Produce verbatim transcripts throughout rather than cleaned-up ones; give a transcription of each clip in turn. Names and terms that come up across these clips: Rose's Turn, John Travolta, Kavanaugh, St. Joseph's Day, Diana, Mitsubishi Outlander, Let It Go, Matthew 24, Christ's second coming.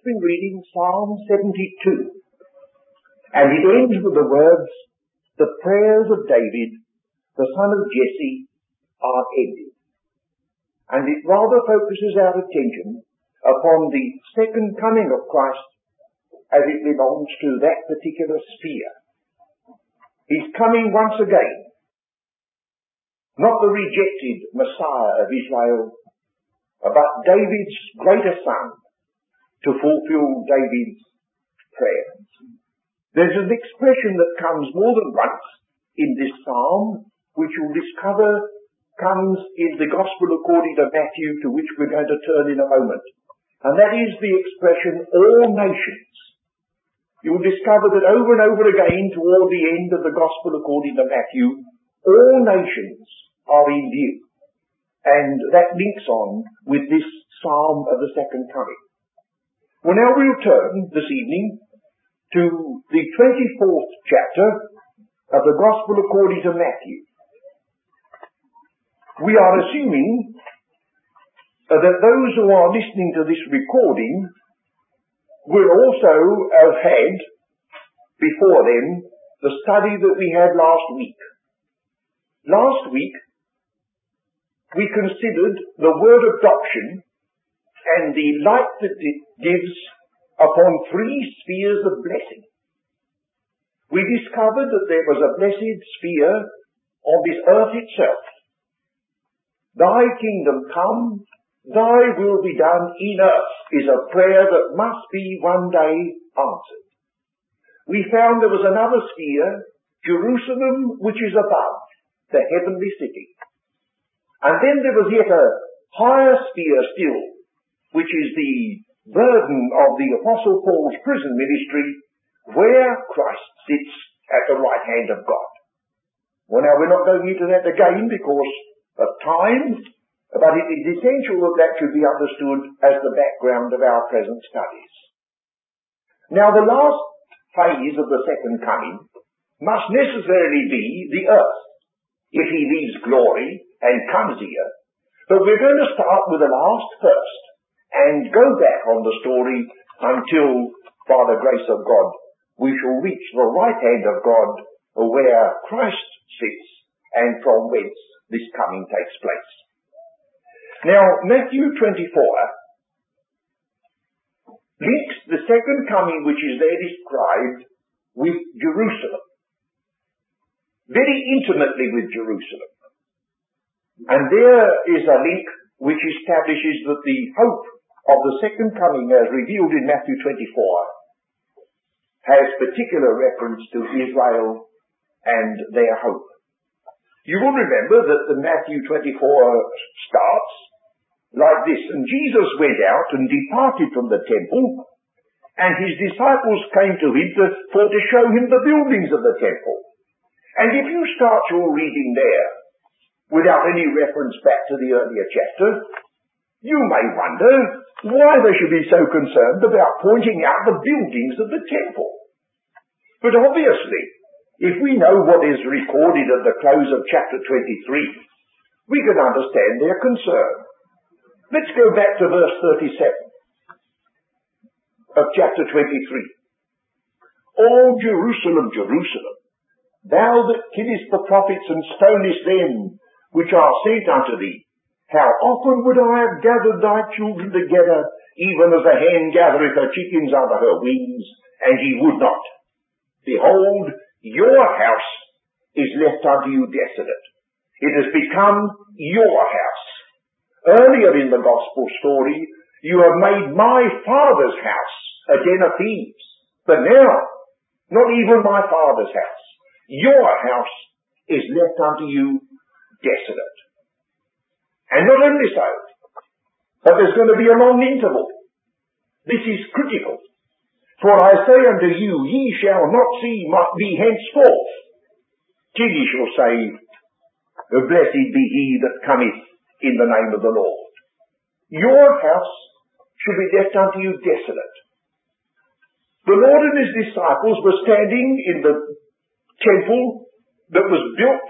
just been reading Psalm seventy-two, and it ends with the words, "The prayers of David, the son of Jesse, are ended." And it rather focuses our attention upon the second coming of Christ as it belongs to that particular sphere. He's coming once again, not the rejected Messiah of Israel, but David's greater son to fulfill David's prayers. There's an expression that comes more than once in this psalm, which you'll discover comes in the Gospel according to Matthew, to which we're going to turn in a moment. And that is the expression, all nations. You'll discover that over and over again toward the end of the Gospel according to Matthew, all nations are in view. And that links on with this psalm of the second coming. Well, now we'll turn this evening to the twenty-fourth chapter of the Gospel according to Matthew. We are assuming that those who are listening to this recording will also have had before them the study that we had last week. Last week, we considered the word adoption and the light that it gives upon three spheres of blessing. We discovered that there was a blessed sphere on this earth itself. Thy kingdom come, Thy will be done in earth is a prayer that must be one day answered. We found there was another sphere, Jerusalem, which is above, the heavenly city. And then there was yet a higher sphere still, which is the burden of the Apostle Paul's prison ministry, where Christ sits at the right hand of God. Well, now, we're not going into that again because of time, but it is essential that that should be understood as the background of our present studies. Now, the last phase of the second coming must necessarily be the earth, if he leaves glory and comes here. But we're going to start with the last first, and go back on the story until, by the grace of God, we shall reach the right hand of God, where Christ sits, and from whence this coming takes place. Now, Matthew twenty-four links the second coming, which is there described, with Jerusalem. Very intimately with Jerusalem. And there is a link which establishes that the hope of the second coming, as revealed in Matthew twenty-four, has particular reference to Israel and their hope. You will remember that the Matthew twenty-four starts like this, "And Jesus went out and departed from the temple, and his disciples came to him to, for to show him the buildings of the temple." And if you start your reading there, without any reference back to the earlier chapter, you may wonder why they should be so concerned about pointing out the buildings of the temple. But obviously, if we know what is recorded at the close of chapter twenty-three, we can understand their concern. Let's go back to verse thirty-seven of chapter twenty-three. "O Jerusalem, Jerusalem, thou that killest the prophets and stonest them which are sent unto thee, how often would I have gathered thy children together, even as a hen gathereth her chickens under her wings, and ye would not. Behold, your house is left unto you desolate. It has become your house. Earlier in the gospel story, you have made my father's house a den of thieves. But now, not even my father's house. Your house is left unto you desolate." And not only so, but there's going to be a long interval. This is critical. "For I say unto you, ye shall not see me henceforth, till ye shall say, Blessed be he that cometh in the name of the Lord." Your house shall be left unto you desolate. The Lord and his disciples were standing in the temple that was built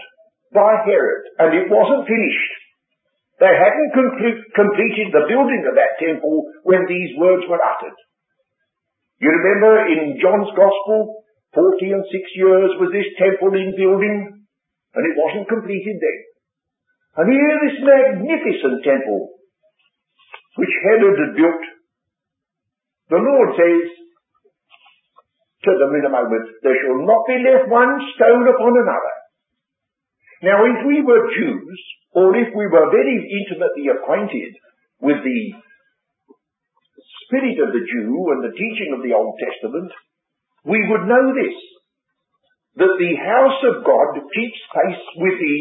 by Herod, and it wasn't finished. They hadn't complete, completed the building of that temple when these words were uttered. You remember in John's Gospel, forty and six years was this temple in building, and it wasn't completed then. And here this magnificent temple, which Herod had built, the Lord says to them in a moment, there shall not be left one stone upon another. Now if we were Jews, or if we were very intimately acquainted with the spirit of the Jew and the teaching of the Old Testament, we would know this, that the house of God keeps pace with the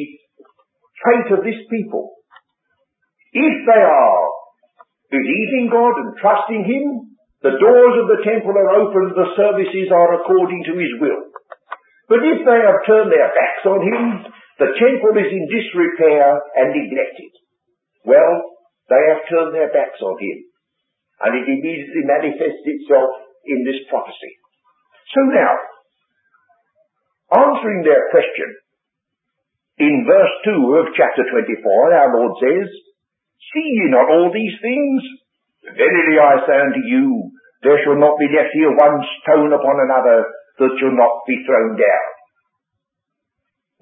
faith of this people. If they are believing God and trusting Him, the doors of the temple are open, the services are according to His will. But if they have turned their backs on Him, the temple is in disrepair and neglected. Well, they have turned their backs on Him. And it immediately manifests itself in this prophecy. So now, answering their question, in verse two of chapter twenty-four, our Lord says, see ye not all these things? Verily I say unto you, there shall not be left here one stone upon another that shall not be thrown down.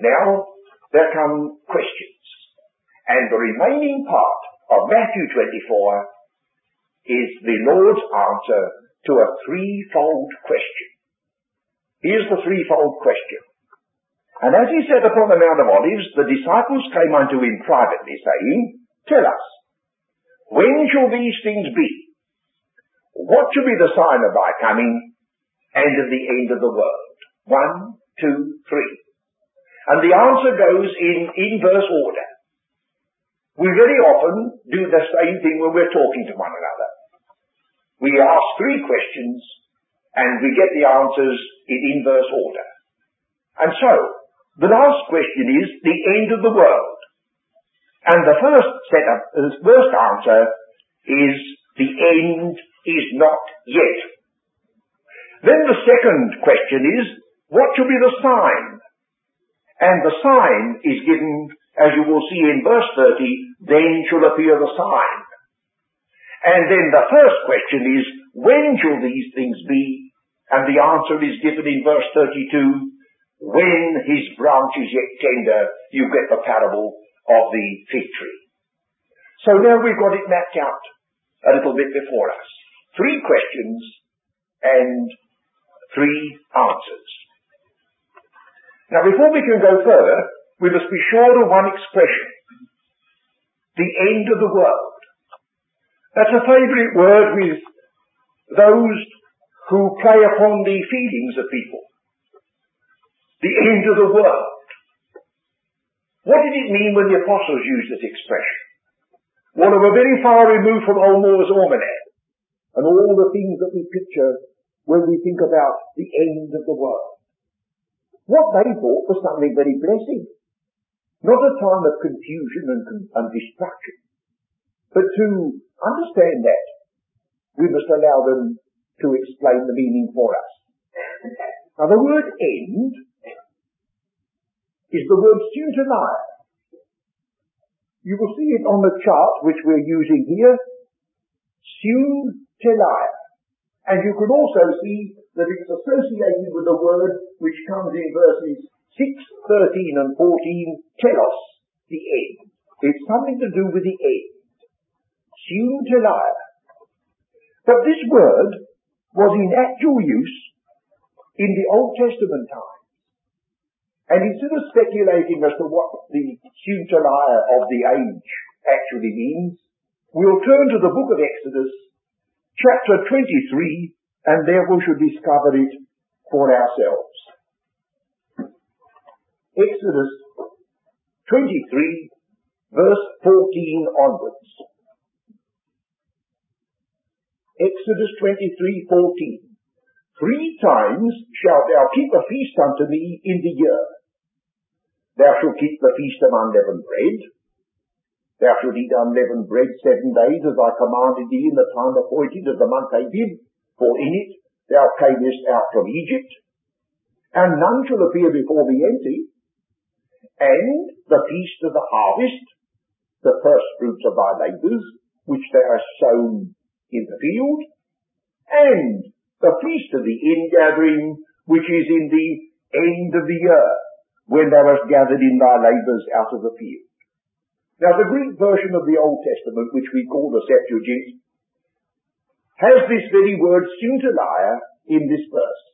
Now, there come questions. And the remaining part of Matthew twenty-four is the Lord's answer to a threefold question. Here's the threefold question. And as he sat upon the Mount of Olives, the disciples came unto him privately, saying, tell us, when shall these things be? What shall be the sign of thy coming and of the end of the world? One, two, three. And the answer goes in inverse order. We very often do the same thing when we're talking to one another. We ask three questions, and we get the answers in inverse order. And so, the last question is the end of the world. And the first set of, the first answer is the end is not yet. Then the second question is, what shall be the sign? And the sign is given, as you will see in verse thirty, then shall appear the sign. And then the first question is, when shall these things be? And the answer is given in verse thirty-two, when his branch is yet tender, you get the parable of the fig tree. So now we've got it mapped out a little bit before us. Three questions and three answers. Now before we can go further, we must be sure of one expression, the end of the world. That's a favourite word with those who play upon the feelings of people. The end of the world. What did it mean when the apostles used this expression? Well, they were very far removed from old Moore's Almanac and all the things that we picture when we think about the end of the world. What they thought was something very blessed. Not a time of confusion and, and destruction. But to understand that, we must allow them to explain the meaning for us. Now the word end is the word sutenia. You will see it on the chart which we're using here. Sutenia. And you can also see that it's associated with the word which comes in verses six, thirteen and fourteen, telos, the end. It's something to do with the end. Sutenia. But this word was in actual use in the Old Testament time. And instead of speculating as to what the sutenia of the age actually means, we'll turn to the book of Exodus, chapter twenty-three, and there we shall discover it for ourselves. Exodus twenty-three, verse fourteen onwards. Exodus twenty-three, fourteen. Three times shalt thou keep a feast unto me in the year. Thou shalt keep the feast of unleavened bread. Thou shalt eat unleavened bread seven days, as I commanded thee in the time appointed of the month Abib, for in it thou camest out from Egypt. And none shall appear before thee empty. And the feast of the harvest, the first fruits of thy labours, which thou hast sown in the field, and the feast of the ingathering, which is in the end of the year, when thou hast gathered in thy labours out of the field. Now the Greek version of the Old Testament, which we call the Septuagint, has this very word syntelia in this verse,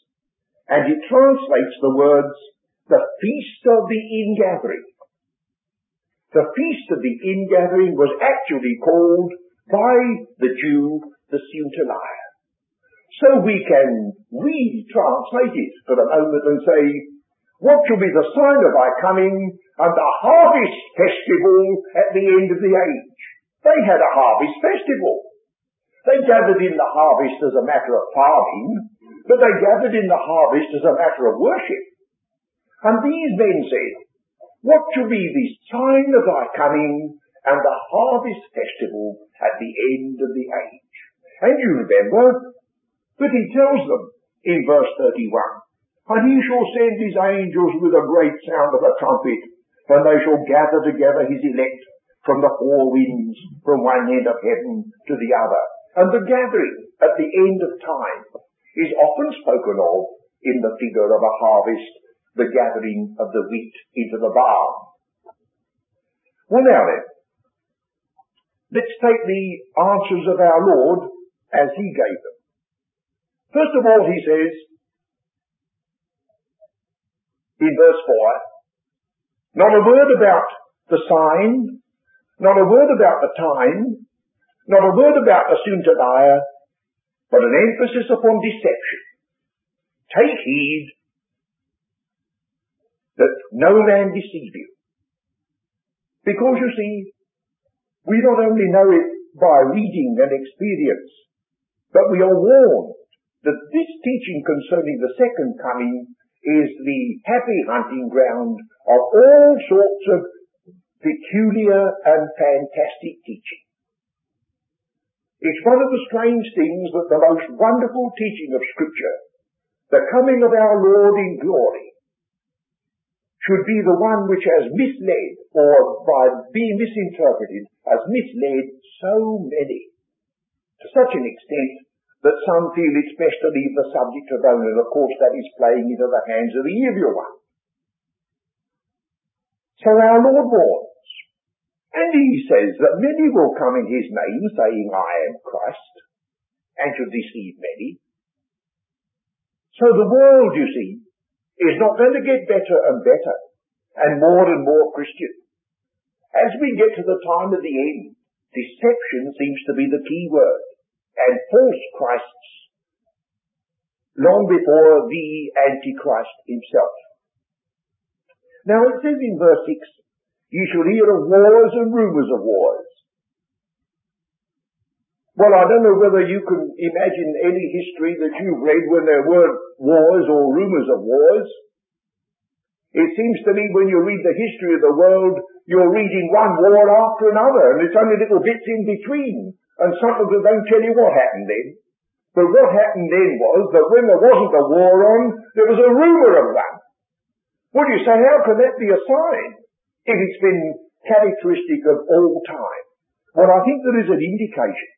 and it translates the words, the feast of the ingathering. The feast of the ingathering was actually called by the Jew the syntelia. So we can re-translate it for a moment and say, what shall be the sign of thy coming and the harvest festival at the end of the age? They had a harvest festival. They gathered in the harvest as a matter of farming, but they gathered in the harvest as a matter of worship. And these men said, what shall be the sign of thy coming and the harvest festival at the end of the age? And you remember, but he tells them in verse thirty-one, and he shall send his angels with a great sound of a trumpet, and they shall gather together his elect from the four winds, from one end of heaven to the other. And the gathering at the end of time is often spoken of in the figure of a harvest, the gathering of the wheat into the barn. Well now then, let's take the answers of our Lord as he gave them. First of all, he says, in verse four, not a word about the sign, not a word about the time, not a word about the syntelia, but an emphasis upon deception. Take heed that no man deceive you. Because you see, we not only know it by reading and experience, but we are warned that this teaching concerning the second coming is the happy hunting ground of all sorts of peculiar and fantastic teaching. It's one of the strange things that the most wonderful teaching of Scripture, the coming of our Lord in glory, should be the one which has misled, or by being misinterpreted, has misled so many, to such an extent that some feel it's best to leave the subject alone, and of course that is playing into the hands of the evil one. So our Lord warns, and he says that many will come in his name, saying, I am Christ, and shall deceive many. So the world, you see, is not going to get better and better, and more and more Christian. As we get to the time of the end, deception seems to be the key word, and false Christs long before the Antichrist himself. Now it says in verse six, ye shall hear of wars and rumours of wars. Well, I don't know whether you can imagine any history that you've read when there weren't wars or rumours of wars. It seems to me when you read the history of the world, you're reading one war after another, and it's only little bits in between. And sometimes they don't tell you what happened then. But what happened then was that when there wasn't a war on, there was a rumour of one. Well, you say, how can that be a sign if it's been characteristic of all time? Well, I think there is an indication.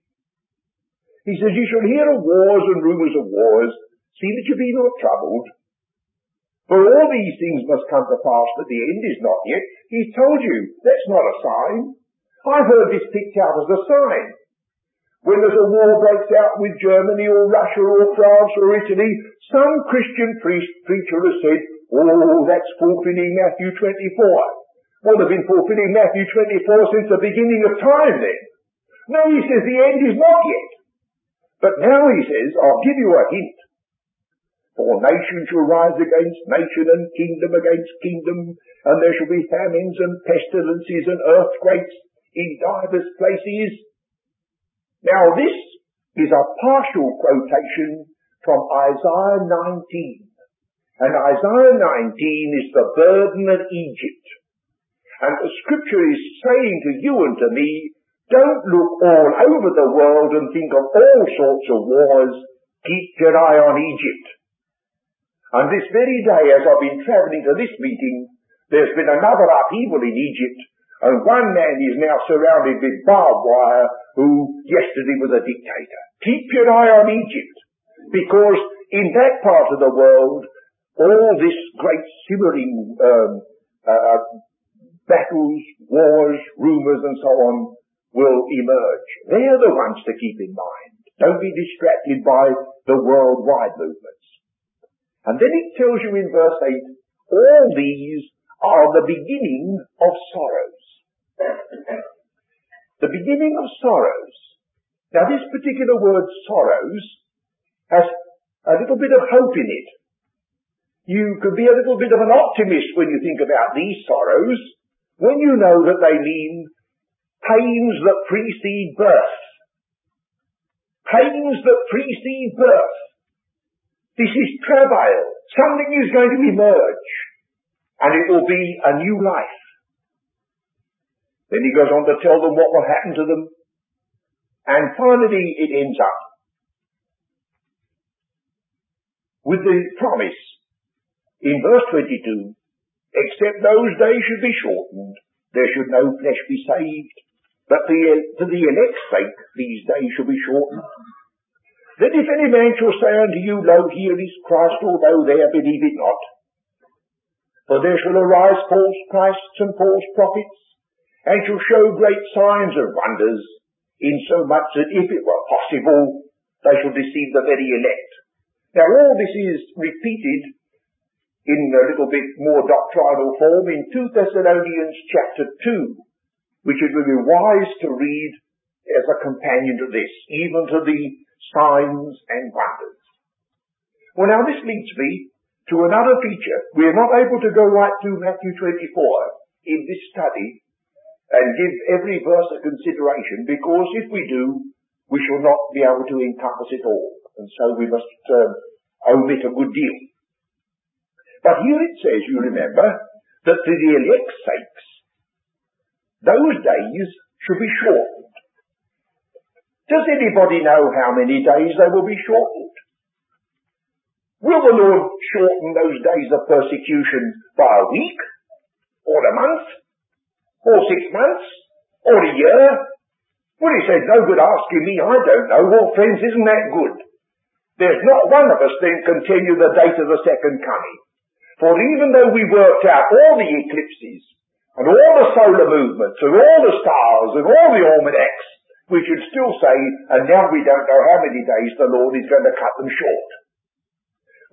He says, you shall hear of wars and rumours of wars. See that you be not troubled. For all these things must come to pass, but the end is not yet. He's told you, that's not a sign. I've heard this picked out as a sign. When there's a war breaks out with Germany or Russia or France or Italy, some Christian priest, preacher has said, oh, that's fulfilling Matthew twenty-four. Well, they've been fulfilling Matthew twenty-four since the beginning of time then. No, he says, the end is not yet. But now he says, I'll give you a hint. For nation shall rise against nation and kingdom against kingdom, and there shall be famines and pestilences and earthquakes in divers places. Now this is a partial quotation from Isaiah nineteen. And Isaiah nineteen is the burden of Egypt. And the scripture is saying to you and to me, don't look all over the world and think of all sorts of wars. Keep your eye on Egypt. And this very day, as I've been travelling to this meeting, there's been another upheaval in Egypt. And one man is now surrounded with barbed wire who yesterday was a dictator. Keep your eye on Egypt, because in that part of the world, all this great simmering um, uh, battles, wars, rumours and so on will emerge. They're the ones to keep in mind. Don't be distracted by the worldwide movements. And then it tells you in verse eight, all these are the beginning of sorrows. The beginning of sorrows. Now this particular word, sorrows, has a little bit of hope in it. You could be a little bit of an optimist when you think about these sorrows, when you know that they mean pains that precede birth. Pains that precede birth. This is travail. Something is going to emerge, and it will be a new life. Then he goes on to tell them what will happen to them, and finally it ends up with the promise in verse twenty-two, except those days should be shortened, there should no flesh be saved, but the, to the elect's sake these days shall be shortened. That if any man shall say unto you, Lo, here is Christ, or lo, there, believe it not. For there shall arise false Christs and false prophets, and shall show great signs and wonders, insomuch that if it were possible, they shall deceive the very elect. Now all this is repeated in a little bit more doctrinal form in Second Thessalonians chapter two, which it would be wise to read as a companion to this, even to the signs and wonders. Well, now this leads me to another feature. We are not able to go right through Matthew twenty-four in this study and give every verse a consideration, because if we do, we shall not be able to encompass it all. And so we must um, omit a good deal. But here it says, you remember, that to the elect's sakes, those days should be shortened. Does anybody know how many days they will be shortened? Will the Lord shorten those days of persecution by a week, or a month, or six months, or a year? Well, he says, no good asking me, I don't know. Well, friends, isn't that good? There's not one of us then can tell you the date of the second coming. For even though we worked out all the eclipses, and all the solar movements, and all the stars, and all the almanacs, we should still say, and now we don't know how many days the Lord is going to cut them short.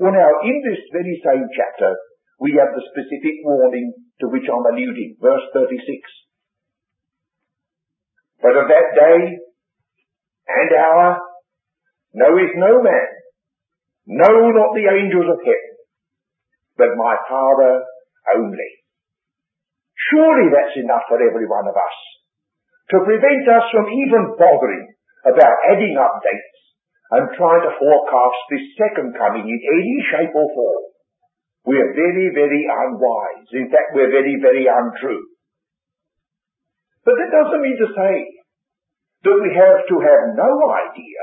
Well, now, in this very same chapter, we have the specific warning to which I'm alluding, verse thirty-six. But of that day and hour knoweth no man, no, not the angels of heaven, but my Father only. Surely that's enough for every one of us, to prevent us from even bothering about adding up dates and trying to forecast this second coming in any shape or form. We're very, very unwise. In fact, we're very, very untrue. But that doesn't mean to say that we have to have no idea,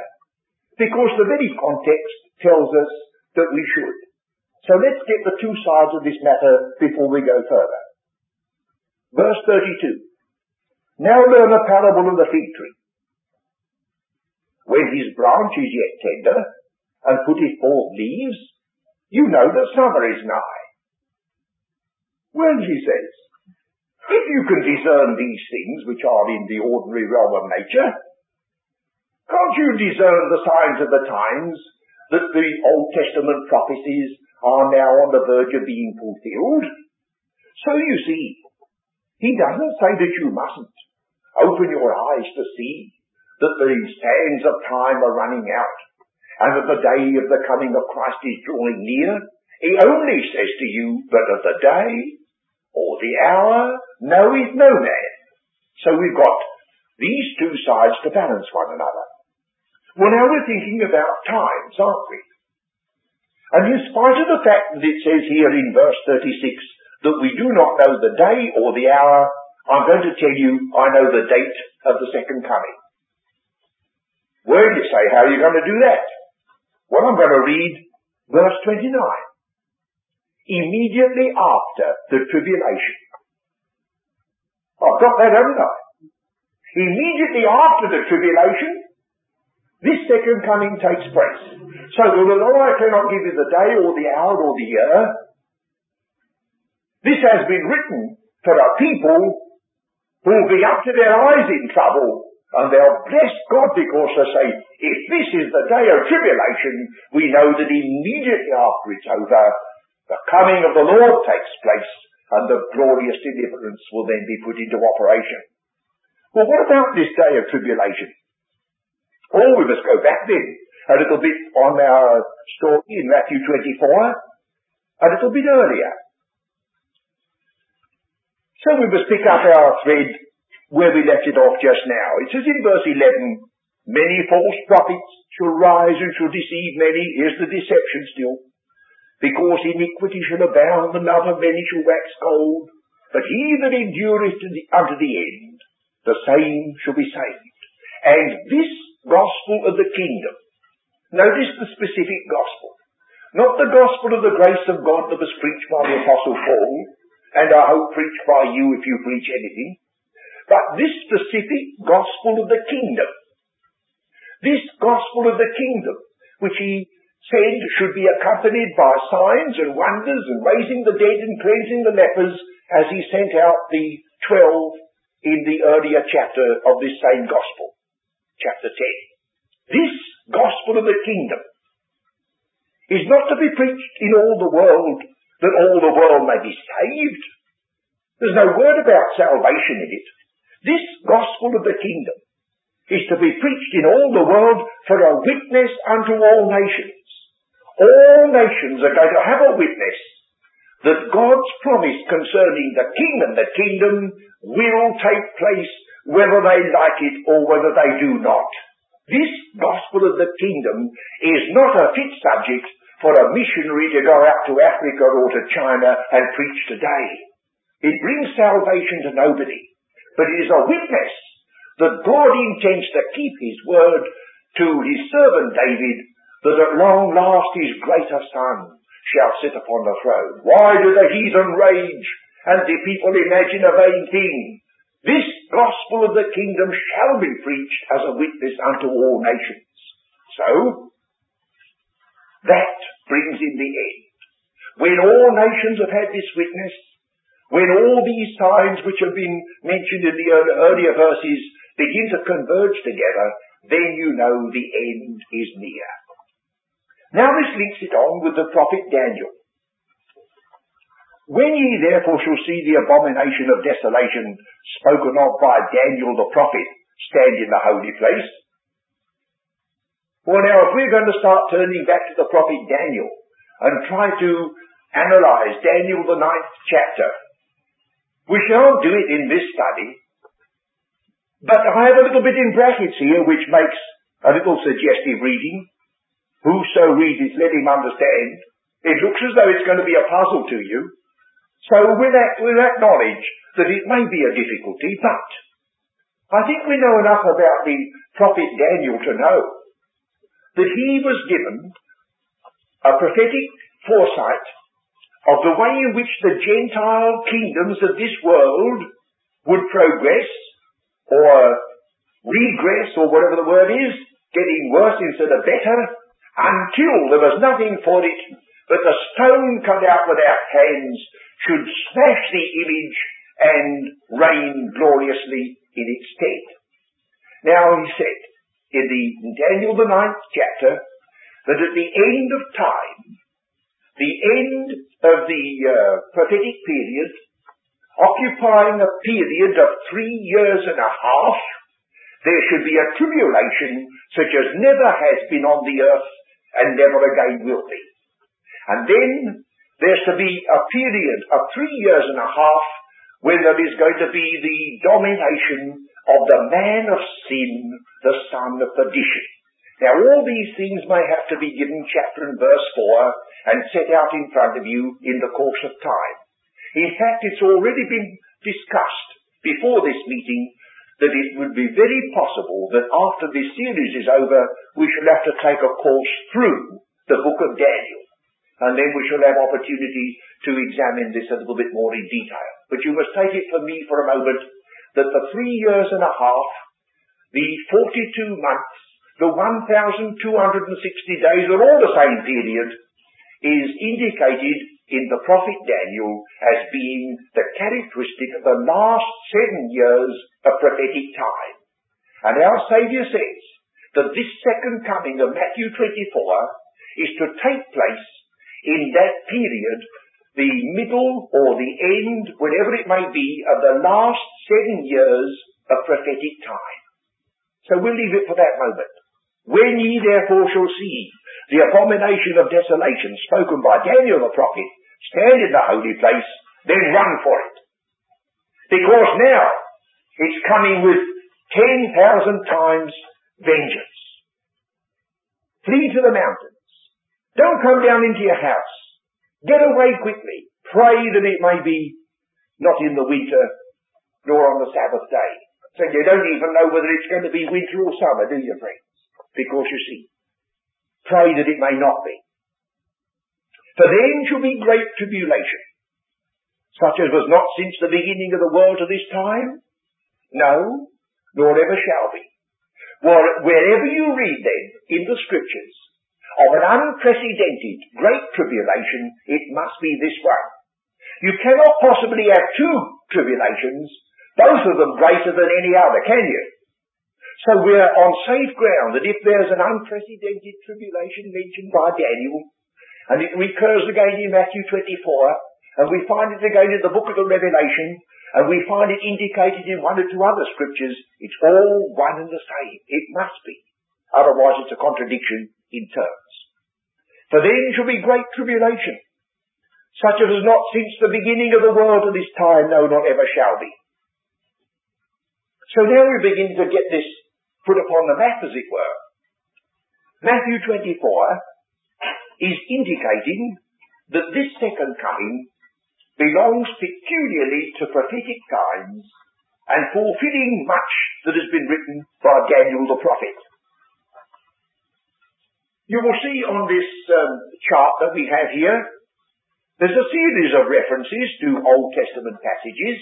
because the very context tells us that we should. So let's get the two sides of this matter before we go further. Verse thirty-two. Now learn the parable of the fig tree. When his branch is yet tender, and putteth forth leaves, you know that summer is nigh. Well, he says, if you can discern these things which are in the ordinary realm of nature, can't you discern the signs of the times that the Old Testament prophecies are now on the verge of being fulfilled? So you see, he doesn't say that you mustn't. Open your eyes to see that the sands of time are running out and that the day of the coming of Christ is drawing near. He only says to you, but of the day or the hour knoweth no man. So we've got these two sides to balance one another. Well, now we're thinking about times, aren't we? And in spite of the fact that it says here in verse thirty-six that we do not know the day or the hour, I'm going to tell you I know the date of the second coming. Well, you say, how are you going to do that? Well, I'm going to read verse twenty-nine. Immediately after the tribulation. I've got that, haven't I? Immediately after the tribulation, this second coming takes place. So we will always cannot give you the day or the hour or the year. This has been written for a people who will be up to their eyes in trouble, and they'll bless God because they say, if this is the day of tribulation, we know that immediately after it's over, the coming of the Lord takes place, and the glorious deliverance will then be put into operation. Well, what about this day of tribulation? Oh, we must go back then a little bit on our story in Matthew twenty-four, a little bit earlier. So we must pick up our thread where we left it off just now. It says in verse eleven, many false prophets shall rise and shall deceive many. Here's the deception still. Because iniquity shall abound, the love of many shall wax cold. But he that endureth to the, unto the end, the same shall be saved. And this gospel of the kingdom, notice the specific gospel, not the gospel of the grace of God that was preached by the Apostle Paul, and I hope preached by you if you preach anything, but this specific gospel of the kingdom, this gospel of the kingdom, which he said should be accompanied by signs and wonders and raising the dead and cleansing the lepers, as he sent out the twelve in the earlier chapter of this same gospel, chapter ten. This gospel of the kingdom is not to be preached in all the world that all the world may be saved. There's no word about salvation in it. This gospel of the kingdom is to be preached in all the world for a witness unto all nations. All nations are going to have a witness that God's promise concerning the king and the kingdom will take place whether they like it or whether they do not. This gospel of the kingdom is not a fit subject for a missionary to go out to Africa or to China and preach today. It brings salvation to nobody, but it is a witness that God intends to keep his word to his servant David, that at long last his greater son shall sit upon the throne. Why do the heathen rage, and the people imagine a vain thing? This gospel of the kingdom shall be preached as a witness unto all nations. So, that brings in the end. When all nations have had this witness, when all these signs which have been mentioned in the earlier verses begin to converge together, then you know the end is near. Now this links it on with the prophet Daniel. When ye therefore shall see the abomination of desolation spoken of by Daniel the prophet stand in the holy place. Well, now if we're going to start turning back to the prophet Daniel and try to analyze Daniel the ninth chapter, we shan't do it in this study. But I have a little bit in brackets here which makes a little suggestive reading. Whoso readeth, let him understand. It looks as though it's going to be a puzzle to you. So with that, with that knowledge that it may be a difficulty, but I think we know enough about the prophet Daniel to know that he was given a prophetic foresight of the way in which the Gentile kingdoms of this world would progress or regress, or whatever the word is, getting worse instead of better, until there was nothing for it but the stone cut out without hands should smash the image and reign gloriously in its stead. Now he said in, the, in Daniel the ninth chapter that at the end of time, the end of the uh, prophetic period, occupying a period of three years and a half, there should be a tribulation such as never has been on the earth and never again will be. And then there shall be a period of three years and a half when there is going to be the domination of the man of sin, the son of perdition. Now all these things may have to be given chapter and verse four and set out in front of you in the course of time. In fact, it's already been discussed before this meeting that it would be very possible that after this series is over, we shall have to take a course through the book of Daniel. And then we shall have opportunity to examine this a little bit more in detail. But you must take it from me for a moment that the three years and a half, the forty-two months the one thousand two hundred sixty days, are all the same period, is indicated in the prophet Daniel as being the characteristic of the last seven years of prophetic time. And our Saviour says that this second coming of Matthew twenty-four is to take place in that period, the middle or the end, whatever it may be, of the last seven years of prophetic time. So we'll leave it for that moment. When ye therefore shall see the abomination of desolation spoken by Daniel the prophet stand in the holy place, then run for it. Because now it's coming with ten thousand times vengeance. Flee to the mountains. Don't come down into your house. Get away quickly. Pray that it may be not in the winter nor on the Sabbath day. So you don't even know whether it's going to be winter or summer, do you, friends? Because you see, pray that it may not be. For then shall be great tribulation, such as was not since the beginning of the world to this time, no, nor ever shall be. Wherever you read then in the Scriptures of an unprecedented great tribulation, it must be this one. You cannot possibly have two tribulations, both of them greater than any other, can you? So we're on safe ground that if there's an unprecedented tribulation mentioned by Daniel, and it recurs again in Matthew twenty-four, and we find it again in the book of the Revelation, and we find it indicated in one or two other scriptures, it's all one and the same. It must be. Otherwise it's a contradiction in terms. For then shall be great tribulation, such as is not since the beginning of the world to this time, no, not ever shall be. So now we begin to get this put upon the map, as it were. Matthew twenty-four is indicating that this second coming belongs peculiarly to prophetic times and fulfilling much that has been written by Daniel the prophet. You will see on this um, chart that we have here, there's a series of references to Old Testament passages,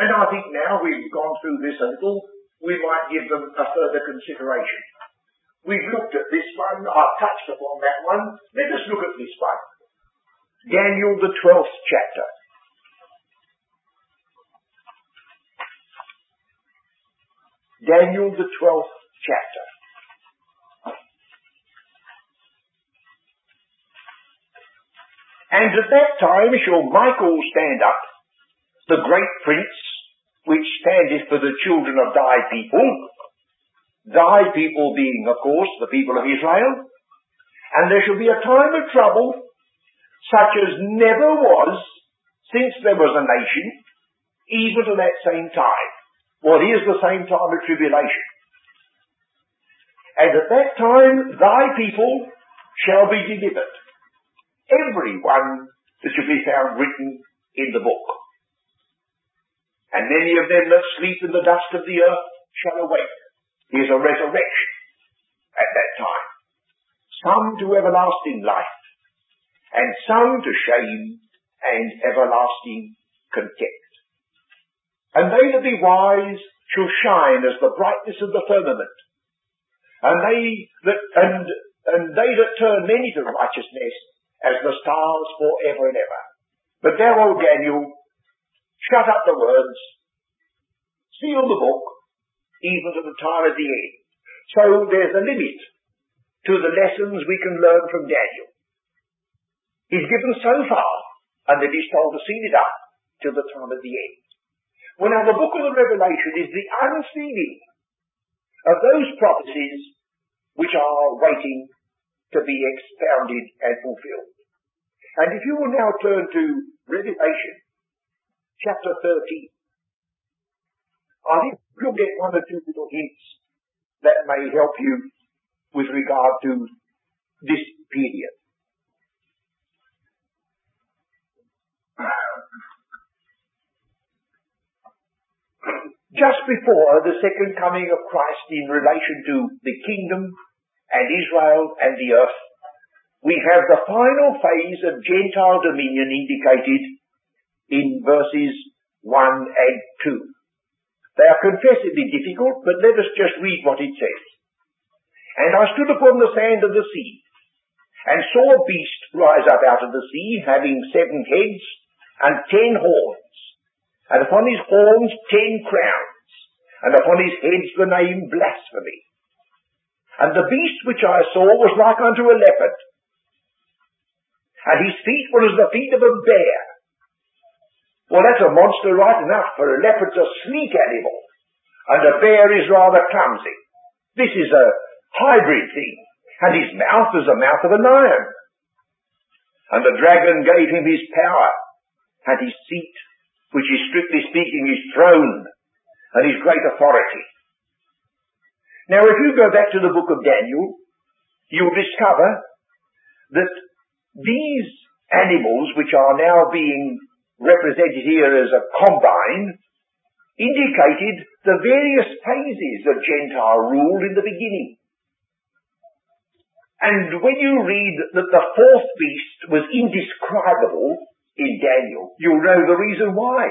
and I think now we've gone through this a little, we might give them a further consideration. We've looked at this one, I've touched upon that one, let us look at this one. Daniel, the twelfth chapter. Daniel, the twelfth chapter. And at that time shall Michael stand up, the great prince, which standeth for the children of thy people, thy people being, of course, the people of Israel. And there shall be a time of trouble, such as never was since there was a nation, even to that same time. What is the same time of tribulation? And at that time thy people shall be delivered, every one that shall be found written in the book. And many of them that sleep in the dust of the earth shall awake. There's a resurrection at that time. Some to everlasting life, and some to shame and everlasting contempt. And they that be wise shall shine as the brightness of the firmament, and they that and and they that turn many to righteousness as the stars for ever and ever. But thou, O Daniel, shut up the words, seal the book, even to the time of the end. So there's a limit to the lessons we can learn from Daniel. He's given so far, and then he's told to seal it up till the time of the end. Well, now the book of the Revelation is the unsealing of those prophecies which are waiting to be expounded and fulfilled. And if you will now turn to Revelation chapter thirteen, I think you'll get one or two little hints that may help you with regard to this period. Just before the second coming of Christ in relation to the kingdom and Israel and the earth, we have the final phase of Gentile dominion indicated in verses one and two. They are confessedly difficult, but let us just read what it says. And I stood upon the sand of the sea, and saw a beast rise up out of the sea, having seven heads and ten horns, and upon his horns ten crowns, and upon his heads the name Blasphemy. And the beast which I saw was like unto a leopard, and his feet were as the feet of a bear. Well, that's a monster right enough, for a leopard's a sleek animal, and a bear is rather clumsy. This is a hybrid thing, and his mouth is the mouth of a lion. And the dragon gave him his power, and his seat, which is strictly speaking his throne, and his great authority. Now, if you go back to the book of Daniel, you'll discover that these animals, which are now being represented here as a combine, indicated the various phases of Gentile rule in the beginning. And when you read that the fourth beast was indescribable in Daniel, you'll know the reason why.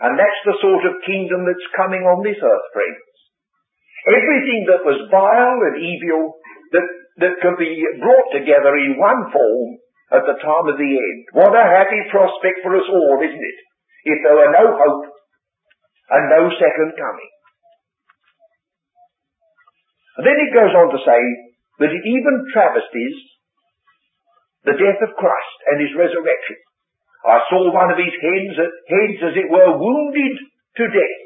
And that's the sort of kingdom that's coming on this earth, friends. Everything that was vile and evil that, that could be brought together in one form at the time of the end. What a happy prospect for us all, isn't it? If there were no hope and no second coming. And then it goes on to say that it even travesties the death of Christ and his resurrection. I saw one of his heads, heads as it were, wounded to death.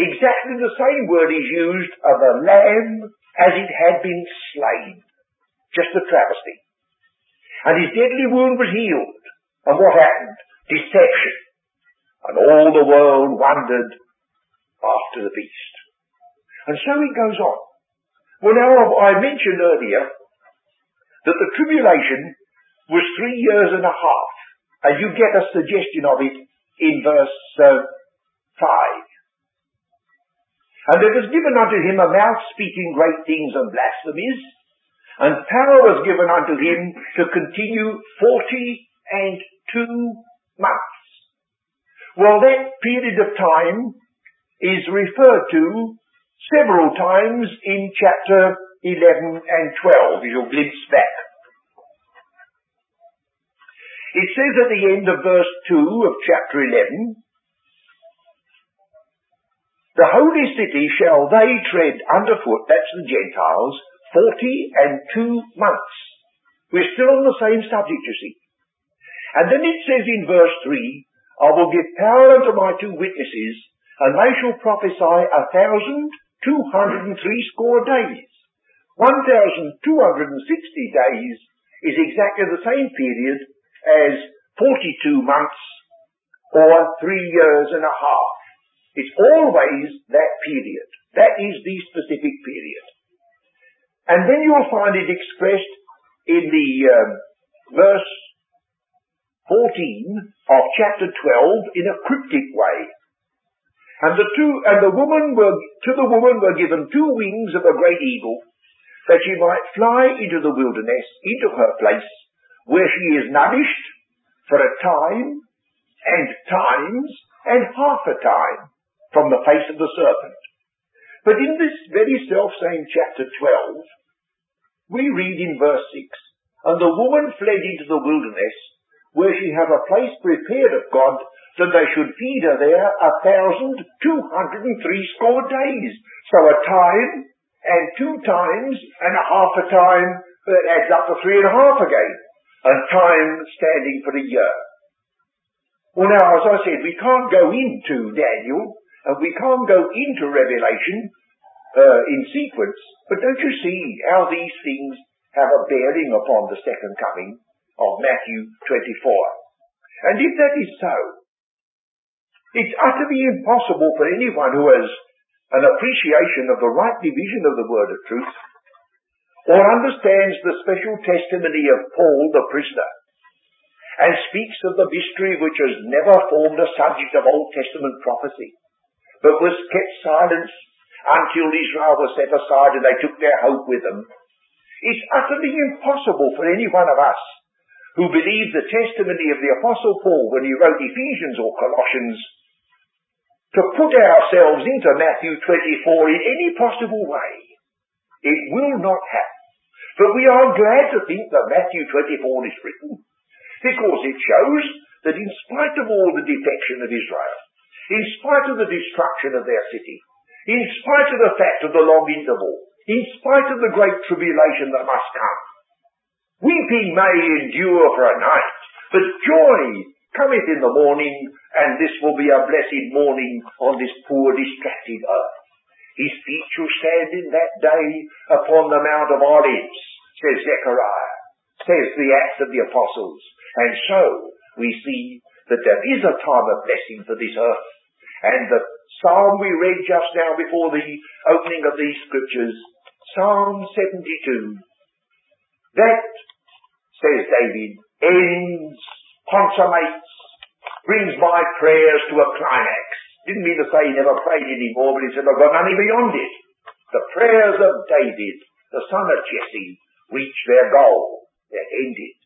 Exactly the same word is used of a lamb as it had been slain. Just a travesty. And his deadly wound was healed. And what happened? Deception. And all the world wondered after the beast. And so it goes on. Well, now, I mentioned earlier that the tribulation was three years and a half. And you get a suggestion of it in verse uh, five. And there was given unto him a mouth speaking great things and blasphemies, and power was given unto him to continue forty and two months. Well, that period of time is referred to several times in chapter eleven and twelve, if you'll glimpse back. It says at the end of verse two of chapter eleven, the holy city shall they tread underfoot, that's the Gentiles, forty and two months. We're still on the same subject, you see. And then it says in verse three, I will give power unto my two witnesses, and they shall prophesy a thousand two hundred and threescore days. One thousand two hundred and sixty days is exactly the same period as forty-two months, or three years and a half. It's always that period. That is the specific period. And then you'll find it expressed in the um, verse fourteen of chapter twelve in a cryptic way. And the two and the woman were to the woman were given two wings of a great eagle, that she might fly into the wilderness, into her place, where she is nourished for a time and times and half a time from the face of the serpent. But in this very self-same chapter twelve, we read in verse six, and the woman fled into the wilderness, where she had a place prepared of God, that they should feed her there a thousand two hundred and threescore days. So a time, and two times, and a half a time, that adds up to three and a half again. A time standing for a year. Well, now, as I said, we can't go into Daniel, and we can't go into Revelation uh, in sequence, but don't you see how these things have a bearing upon the second coming of Matthew twenty-four? And if that is so, it's utterly impossible for anyone who has an appreciation of the right division of the word of truth, or understands the special testimony of Paul the prisoner, and speaks of the mystery which has never formed a subject of Old Testament prophecy, but was kept silent until Israel was set aside and they took their hope with them. It's utterly impossible for any one of us who believe the testimony of the Apostle Paul when he wrote Ephesians or Colossians to put ourselves into Matthew twenty-four in any possible way. It will not happen. But we are glad to think that Matthew twenty-four is written, because it shows that in spite of all the defection of Israel, in spite of the destruction of their city, in spite of the fact of the long interval, in spite of the great tribulation that must come, weeping may endure for a night, but joy cometh in the morning, and this will be a blessed morning on this poor distracted earth. His feet shall stand in that day upon the Mount of Olives, says Zechariah, says the Acts of the Apostles. And so we see that there is a time of blessing for this earth. And the psalm we read just now before the opening of these scriptures, Psalm seventy-two, that, says David, ends, consummates, brings my prayers to a climax. Didn't mean to say he never prayed anymore, but he said, I've got nothing beyond it. The prayers of David, the son of Jesse, reached their goal. They ended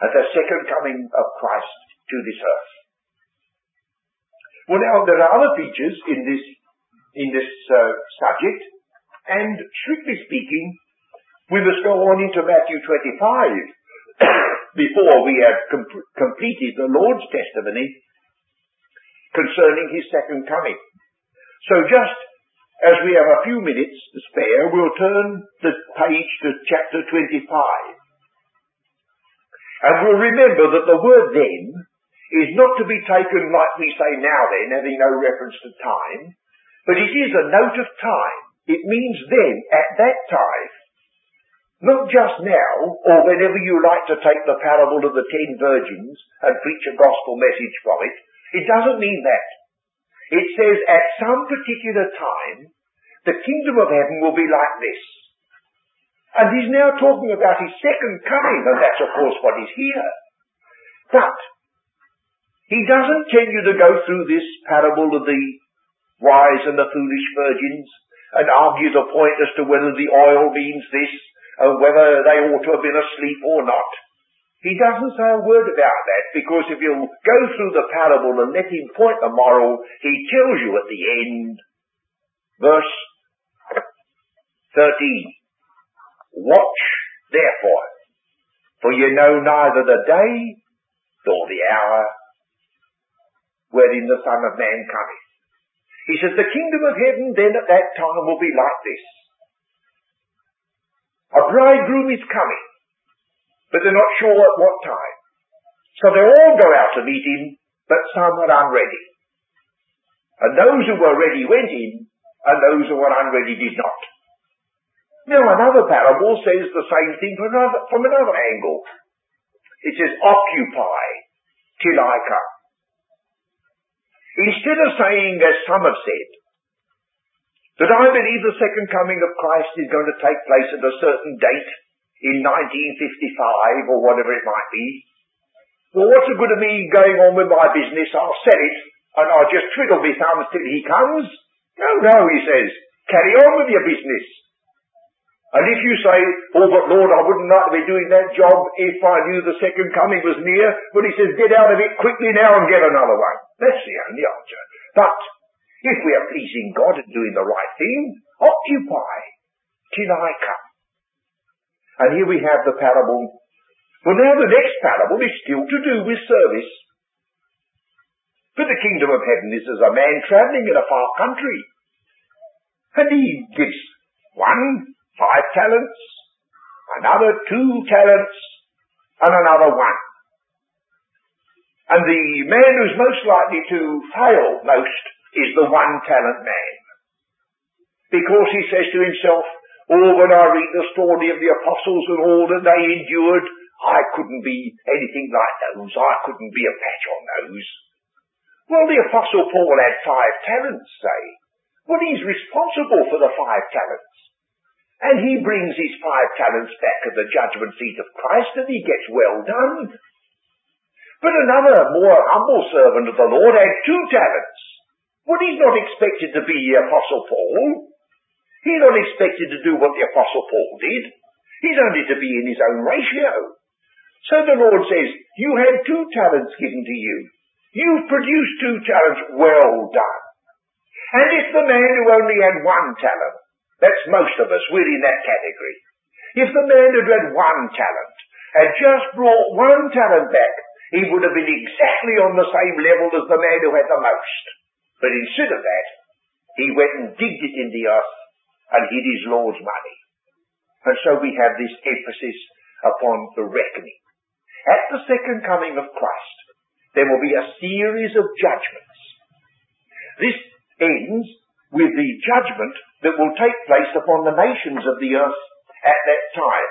at the second coming of Christ to this earth. Well, now, there are other features in this, in this uh, subject, and strictly speaking, we must go on into Matthew twenty-five before we have com- completed the Lord's testimony concerning his second coming. So just as we have a few minutes to spare, we'll turn the page to chapter twenty-five. And we'll remember that the word then is not to be taken like we say now then, having no reference to time, but it is a note of time. It means then, at that time, not just now, or whenever you like to take the parable of the ten virgins and preach a gospel message from it. It doesn't mean that. It says at some particular time, the kingdom of heaven will be like this. And he's now talking about his second coming, and that's of course what is here. But he doesn't tell you to go through this parable of the wise and the foolish virgins and argue the point as to whether the oil means this and whether they ought to have been asleep or not. He doesn't say a word about that, because if you go through the parable and let him point the moral, he tells you at the end, verse thirteen, watch therefore, for you know neither the day nor the hour wherein the Son of Man cometh. He says the kingdom of heaven then at that time will be like this. A bridegroom is coming, but they're not sure at what time. So they all go out to meet him, but some are unready. And those who were ready went in, and those who were unready did not. Now another parable says the same thing from another, from another angle. It says, occupy till I come. Instead of saying, as some have said, that I believe the second coming of Christ is going to take place at a certain date, in nineteen fifty-five or whatever it might be. Well, what's the good of me going on with my business? I'll sell it and I'll just twiddle my thumbs till he comes. No, no, he says, carry on with your business. And if you say, oh, but Lord, I wouldn't like to be doing that job if I knew the second coming was near. Well, he says, get out of it quickly now and get another one. That's the only answer. But if we are pleasing God and doing the right thing, occupy till I come. And here we have the parable. Well, now the next parable is still to do with service. But the kingdom of heaven is as a man travelling in a far country. And he gives one five talents, another two talents, and another one. And the man who's most likely to fail most is the one talent man. Because he says to himself, oh, when I read the story of the apostles and all that they endured, I couldn't be anything like those. I couldn't be a patch on those. Well, the apostle Paul had five talents, say. Well, he's responsible for the five talents. And he brings his five talents back at the judgment seat of Christ, and he gets well done. But another, more humble servant of the Lord had two talents. Well, he's not expected to be the apostle Paul. He's not expected to do what the Apostle Paul did. He's only to be in his own ratio. So the Lord says, you had two talents given to you. You've produced two talents, well done. And if the man who only had one talent That's most of us. We're in that category. If the man who had one talent had just brought one talent back, he would have been exactly on the same level as the man who had the most. But instead of that, he went and digged it in the earth and hid his Lord's money. And so we have this emphasis upon the reckoning. At the second coming of Christ, there will be a series of judgments. This ends with the judgment that will take place upon the nations of the earth at that time.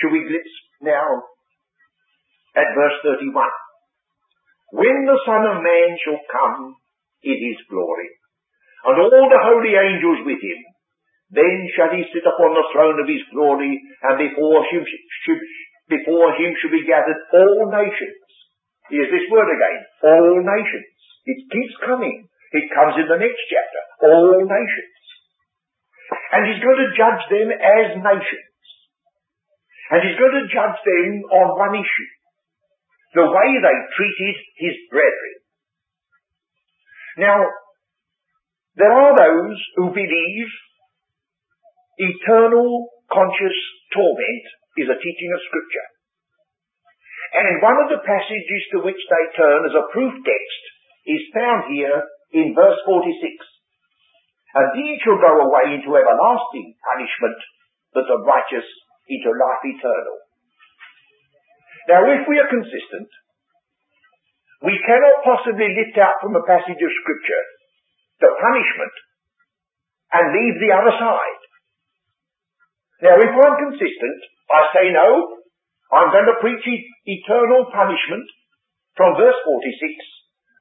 Shall we glance now at verse thirty-one? When the Son of Man shall come in his glory, and all the holy angels with him, then shall he sit upon the throne of his glory, and before him should, before him should be gathered all nations. Here's this word again, all nations. It keeps coming. It comes in the next chapter, all nations. And he's going to judge them as nations. And he's going to judge them on one issue: the way they treated his brethren. Now, there are those who believe eternal conscious torment is a teaching of Scripture. And one of the passages to which they turn as a proof text is found here in verse forty-six. And he shall go away into everlasting punishment, but the righteous into life eternal. Now, if we are consistent, we cannot possibly lift out from a passage of Scripture the punishment and leave the other side. Now, if I'm consistent, I say no, I'm going to preach e- eternal punishment from verse forty-six,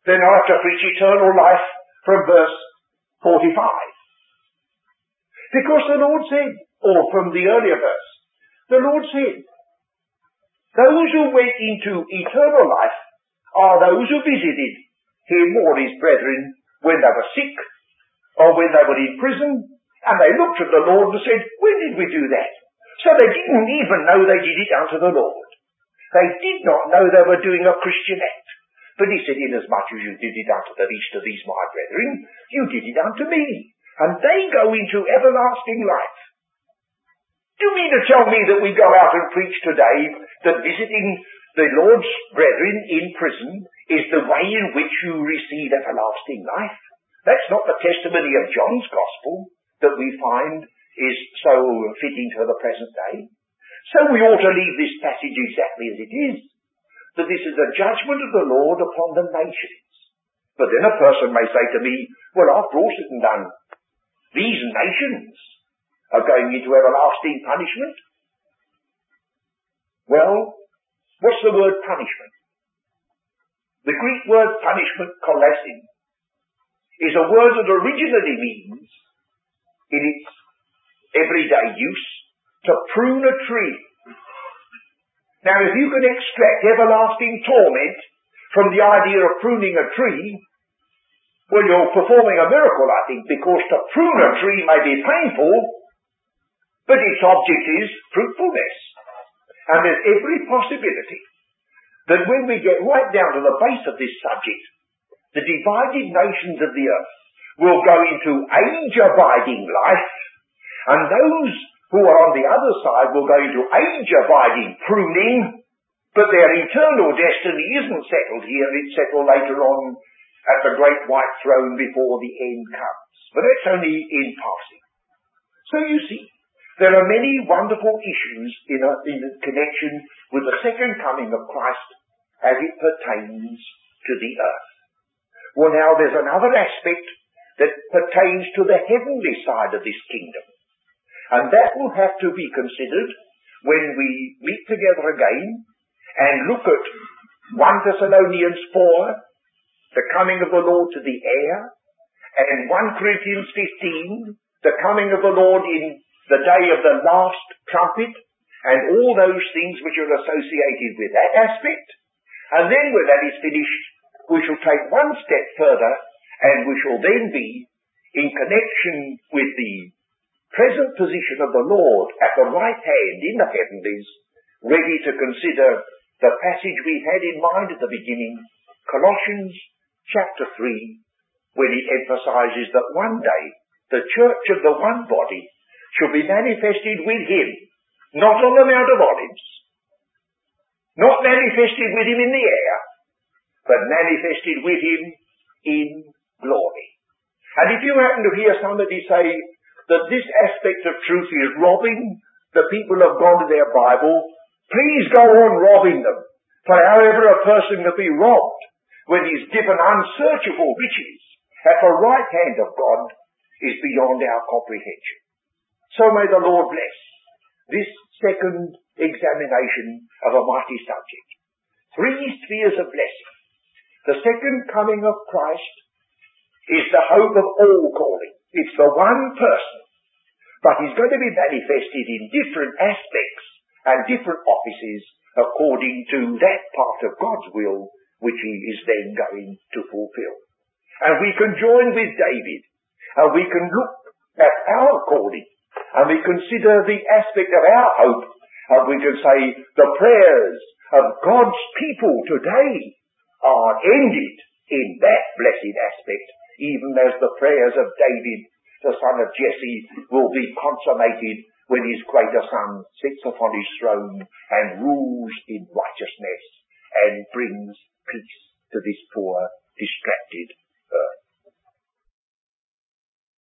then I have to preach eternal life from verse forty-five. Because the Lord said, or from the earlier verse, the Lord said, those who went into eternal life are those who visited him or his brethren when they were sick or when they were in prison. And they looked at the Lord and said, when did we do that? So they didn't even know they did it unto the Lord. They did not know they were doing a Christian act. But he said, inasmuch as you did it unto the least of these my brethren, you did it unto me. And they go into everlasting life. Do you mean to tell me that we go out and preach today that visiting the Lord's brethren in prison is the way in which you receive everlasting life? That's not the testimony of John's gospel that we find is so fitting to the present day. So we ought to leave this passage exactly as it is, that this is a judgment of the Lord upon the nations. But then a person may say to me, well, after all said and done, these nations are going into everlasting punishment. Well, what's the word punishment? The Greek word punishment, kolessin, is a word that originally means, in its everyday use, to prune a tree. Now, if you can extract everlasting torment from the idea of pruning a tree, well, you're performing a miracle, I think, because to prune a tree may be painful, but its object is fruitfulness. And there's every possibility that when we get right down to the base of this subject, the divided nations of the earth will go into age-abiding life, and those who are on the other side will go into age-abiding pruning, but their eternal destiny isn't settled here, it's settled later on at the great white throne before the end comes. But that's only in passing. So you see, there are many wonderful issues in, a, in a connection with the second coming of Christ as it pertains to the earth. Well, now there's another aspect that pertains to the heavenly side of this kingdom. And that will have to be considered when we meet together again and look at First Thessalonians four, the coming of the Lord to the air, and First Corinthians fifteen, the coming of the Lord in the day of the last trumpet, and all those things which are associated with that aspect. And then when that is finished, we shall take one step further, and we shall then be in connection with the present position of the Lord at the right hand in the heavenlies, ready to consider the passage we had in mind at the beginning, Colossians chapter three, when he emphasizes that one day the church of the one body should be manifested with him, not on the Mount of Olives, not manifested with him in the air, but manifested with him in glory. And if you happen to hear somebody say that this aspect of truth is robbing the people of God of their Bible, please go on robbing them. For however a person can be robbed when his deep and unsearchable riches at the right hand of God is beyond our comprehension. So may the Lord bless this second examination of a mighty subject. Three spheres of blessing. The second coming of Christ is the hope of all calling. It's the one person, but he's going to be manifested in different aspects and different offices according to that part of God's will which he is then going to fulfill. And we can join with David, and we can look at our calling, and we consider the aspect of our hope, and we can say the prayers of God's people today are ended in that blessed aspect, even as the prayers of David, the son of Jesse, will be consummated when his greater son sits upon his throne and rules in righteousness and brings peace to this poor